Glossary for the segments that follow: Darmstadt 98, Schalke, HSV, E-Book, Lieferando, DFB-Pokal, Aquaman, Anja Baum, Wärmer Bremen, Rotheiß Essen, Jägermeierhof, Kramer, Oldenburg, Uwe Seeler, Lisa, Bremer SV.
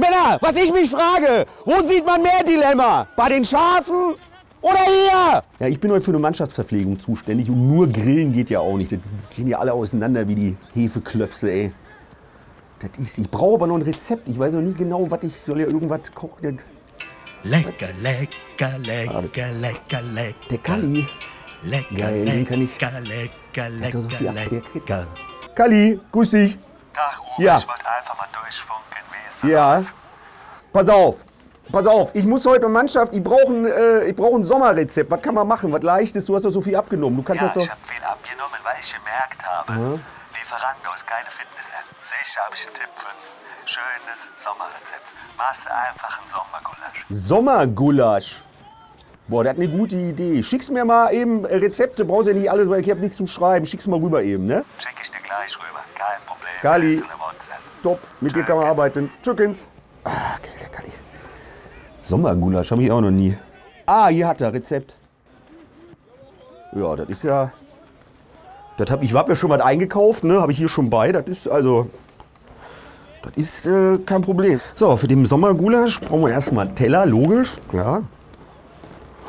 Männer, was ich mich frage, wo sieht man mehr Dilemma? Bei den Schafen oder hier? Ja, ich bin heute für eine Mannschaftsverpflegung zuständig und nur grillen geht ja auch nicht. Das gehen ja alle auseinander wie die Hefeklöpse, ey. Das ist, ich brauche aber noch ein Rezept. Ich weiß noch nicht genau, was ich soll ja irgendwas kochen. Lecker, lecker, lecker, lecker, lecker. Der Kalli. Lecker, geil, lecker, lecker, lecker, lecker, lecker, lecker, lecker. Kalli, grüß dich. Tag, Uwe, ja. Ich wollte einfach mal durchfunken. Ja, pass auf. Pass auf, ich muss heute Mannschaft, ich brauche ein Sommerrezept. Was kann man machen? Was Leichtes? Du hast doch so viel abgenommen. Du kannst ja, ich habe viel abgenommen, weil ich gemerkt habe, Lieferando ist keine Fitness-App. Sicher habe ich einen Tipp für ein schönes Sommerrezept. Mach's einfach ein Sommergulasch. Sommergulasch? Boah, das ist eine gute Idee. Schick's mir mal eben Rezepte. Brauchst ja nicht alles, weil ich habe nichts zum Schreiben. Schick's mal rüber eben, ne? Schick ich dir gleich rüber. Kein Problem. Kalli, top. Mit dir kann man arbeiten. Chickens. Ah, geil, der Kalli. Sommergulasch habe ich auch noch nie. Ah, hier hat er Rezept. Ja, das ist ja... Das hab ich habe mir schon was eingekauft, ne? Habe ich hier schon bei. Das ist also... Das ist kein Problem. So, für den Sommergulasch brauchen wir erstmal einen Teller, logisch. Klar.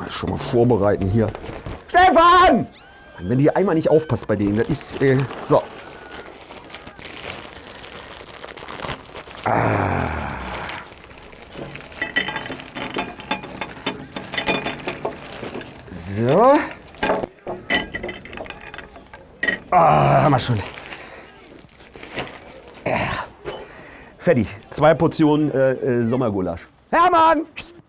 Schon mal vorbereiten hier. Stefan! Wenn die einmal nicht aufpasst bei denen, das ist... so. Ah. So. Ah, haben wir schon. Ja. Fertig. 2 Portionen Sommergulasch. Hermann!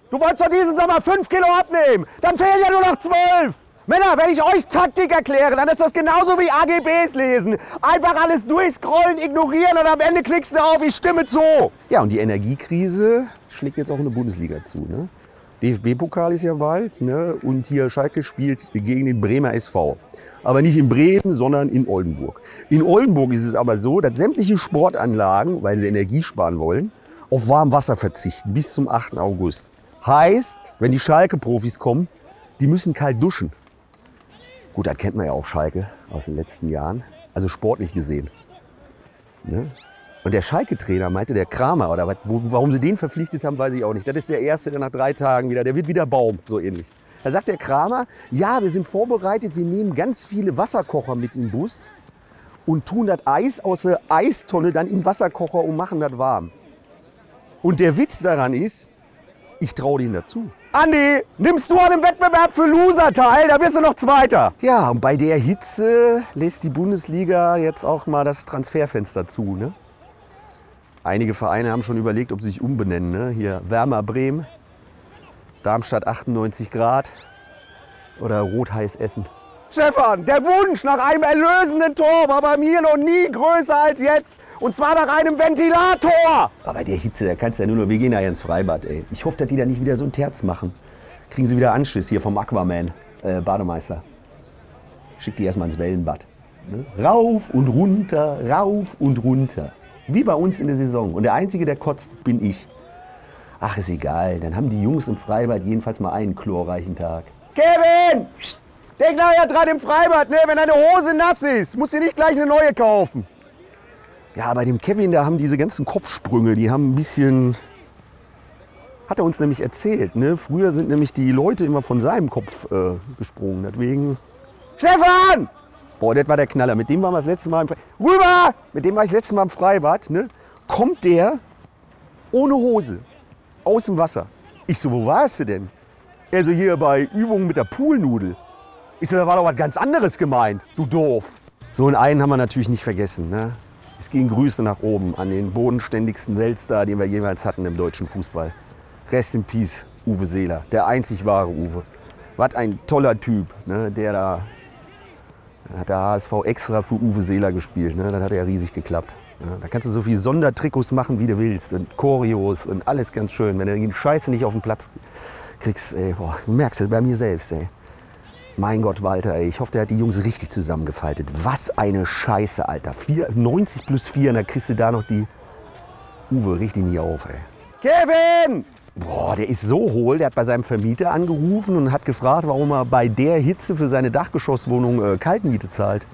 Du wolltest doch diesen Sommer 5 Kilo abnehmen. Dann fehlen ja nur noch 12. Männer, werde ich euch Taktik erklären, dann ist das genauso wie AGBs lesen. Einfach alles durchscrollen, ignorieren und am Ende klickst du auf, ich stimme zu. Ja, und die Energiekrise schlägt jetzt auch in der Bundesliga zu. Ne? DFB-Pokal ist ja bald, ne? Und hier Schalke spielt gegen den Bremer SV. Aber nicht in Bremen, sondern in Oldenburg. In Oldenburg ist es aber so, dass sämtliche Sportanlagen, weil sie Energie sparen wollen, auf Warmwasser verzichten bis zum 8. August. Heißt, wenn die Schalke-Profis kommen, die müssen kalt duschen. Gut, das kennt man ja auch Schalke aus den letzten Jahren. Also sportlich gesehen. Ne? Und der Schalke-Trainer meinte, der Kramer, oder was, warum sie den verpflichtet haben, weiß ich auch nicht. Das ist der Erste, der nach 3 Tagen wieder, der wird wieder Baum, so ähnlich. Da sagt der Kramer, ja, wir sind vorbereitet, wir nehmen ganz viele Wasserkocher mit in den Bus und tun das Eis aus der Eistonne dann in den Wasserkocher und machen das warm. Und der Witz daran ist, ich traue denen dazu. Andi, nimmst du an dem Wettbewerb für Loser teil? Da wirst du noch Zweiter. Ja, und bei der Hitze lässt die Bundesliga jetzt auch mal das Transferfenster zu. Ne? Einige Vereine haben schon überlegt, ob sie sich umbenennen. Ne? Hier Wärmer Bremen, Darmstadt 98 Grad oder Rotheiß Essen. Stefan, der Wunsch nach einem erlösenden Tor war bei mir noch nie größer als jetzt. Und zwar nach einem Ventilator. Aber bei der Hitze, da kannst du ja nur noch, wir gehen da ja ins Freibad, ey. Ich hoffe, dass die da nicht wieder so ein Terz machen. Kriegen sie wieder Anschiss hier vom Aquaman, Bademeister. Schick die erstmal ins Wellenbad. Ne? Rauf und runter, rauf und runter. Wie bei uns in der Saison. Und der Einzige, der kotzt, bin ich. Ach, ist egal. Dann haben die Jungs im Freibad jedenfalls mal einen chlorreichen Tag. Kevin! Denk nachher dran im Freibad, ne? Wenn deine Hose nass ist, musst du nicht gleich eine neue kaufen. Ja, bei dem Kevin, da haben diese ganzen Kopfsprünge, die haben ein bisschen... Hat er uns nämlich erzählt, ne? Früher sind nämlich die Leute immer von seinem Kopf gesprungen, deswegen... Stefan! Boah, das war der Knaller, mit dem waren wir das letzte Mal im Freibad. Rüber! Mit dem war ich das letzte Mal im Freibad, ne? Kommt der ohne Hose aus dem Wasser. Ich so, wo warst du denn? Er so, hier bei Übungen mit der Poolnudel. Ich so, da war doch was ganz anderes gemeint, du doof. So, und einen haben wir natürlich nicht vergessen. Ne? Es gingen Grüße nach oben an den bodenständigsten Weltstar, den wir jemals hatten im deutschen Fußball. Rest in Peace, Uwe Seeler, der einzig wahre Uwe. Was ein toller Typ, ne? Der da... Hat der HSV extra für Uwe Seeler gespielt, ne? Das hat ja riesig geklappt. Ne? Da kannst du so viele Sondertrikots machen, wie du willst. Und Choreos und alles ganz schön. Wenn du die Scheiße nicht auf den Platz kriegst, ey, boah, merkst du bei mir selbst, ey. Mein Gott, Walter, ey, ich hoffe, der hat die Jungs richtig zusammengefaltet. Was eine Scheiße, Alter. 90 + 4, und da kriegst du da noch die Uwe richtig nicht auf, ey. Kevin! Boah, der ist so hohl, der hat bei seinem Vermieter angerufen und hat gefragt, warum er bei der Hitze für seine Dachgeschosswohnung Kaltmiete zahlt.